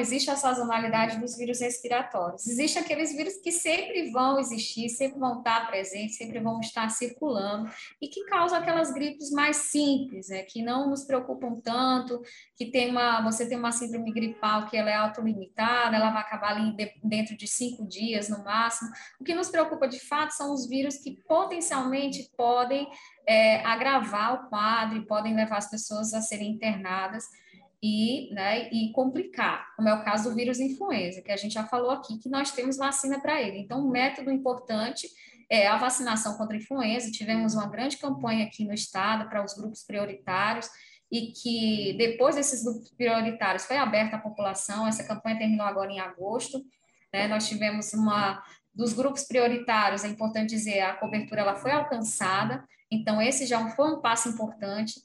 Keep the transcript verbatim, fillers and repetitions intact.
existe a sazonalidade dos vírus respiratórios. Existem aqueles vírus que sempre vão existir, sempre vão estar presentes, sempre vão estar circulando e que causam aquelas gripes mais simples, né, que não nos preocupam tanto, que tem uma, você tem uma síndrome gripal que ela é autolimitada, ela vai acabar ali dentro de cinco dias no máximo. O que nos preocupa de fato são os vírus que potencialmente podem é, agravar o quadro e podem levar as pessoas a serem internadas. E, né, e complicar, como é o caso do vírus influenza, que a gente já falou aqui, que nós temos vacina para ele. Então, um método importante é a vacinação contra a influenza. Tivemos uma grande campanha aqui no estado para os grupos prioritários e que depois desses grupos prioritários foi aberta à população. Essa campanha terminou agora em agosto, né? Nós tivemos uma... Dos grupos prioritários, é importante dizer, a cobertura ela foi alcançada, então esse já foi um passo importante.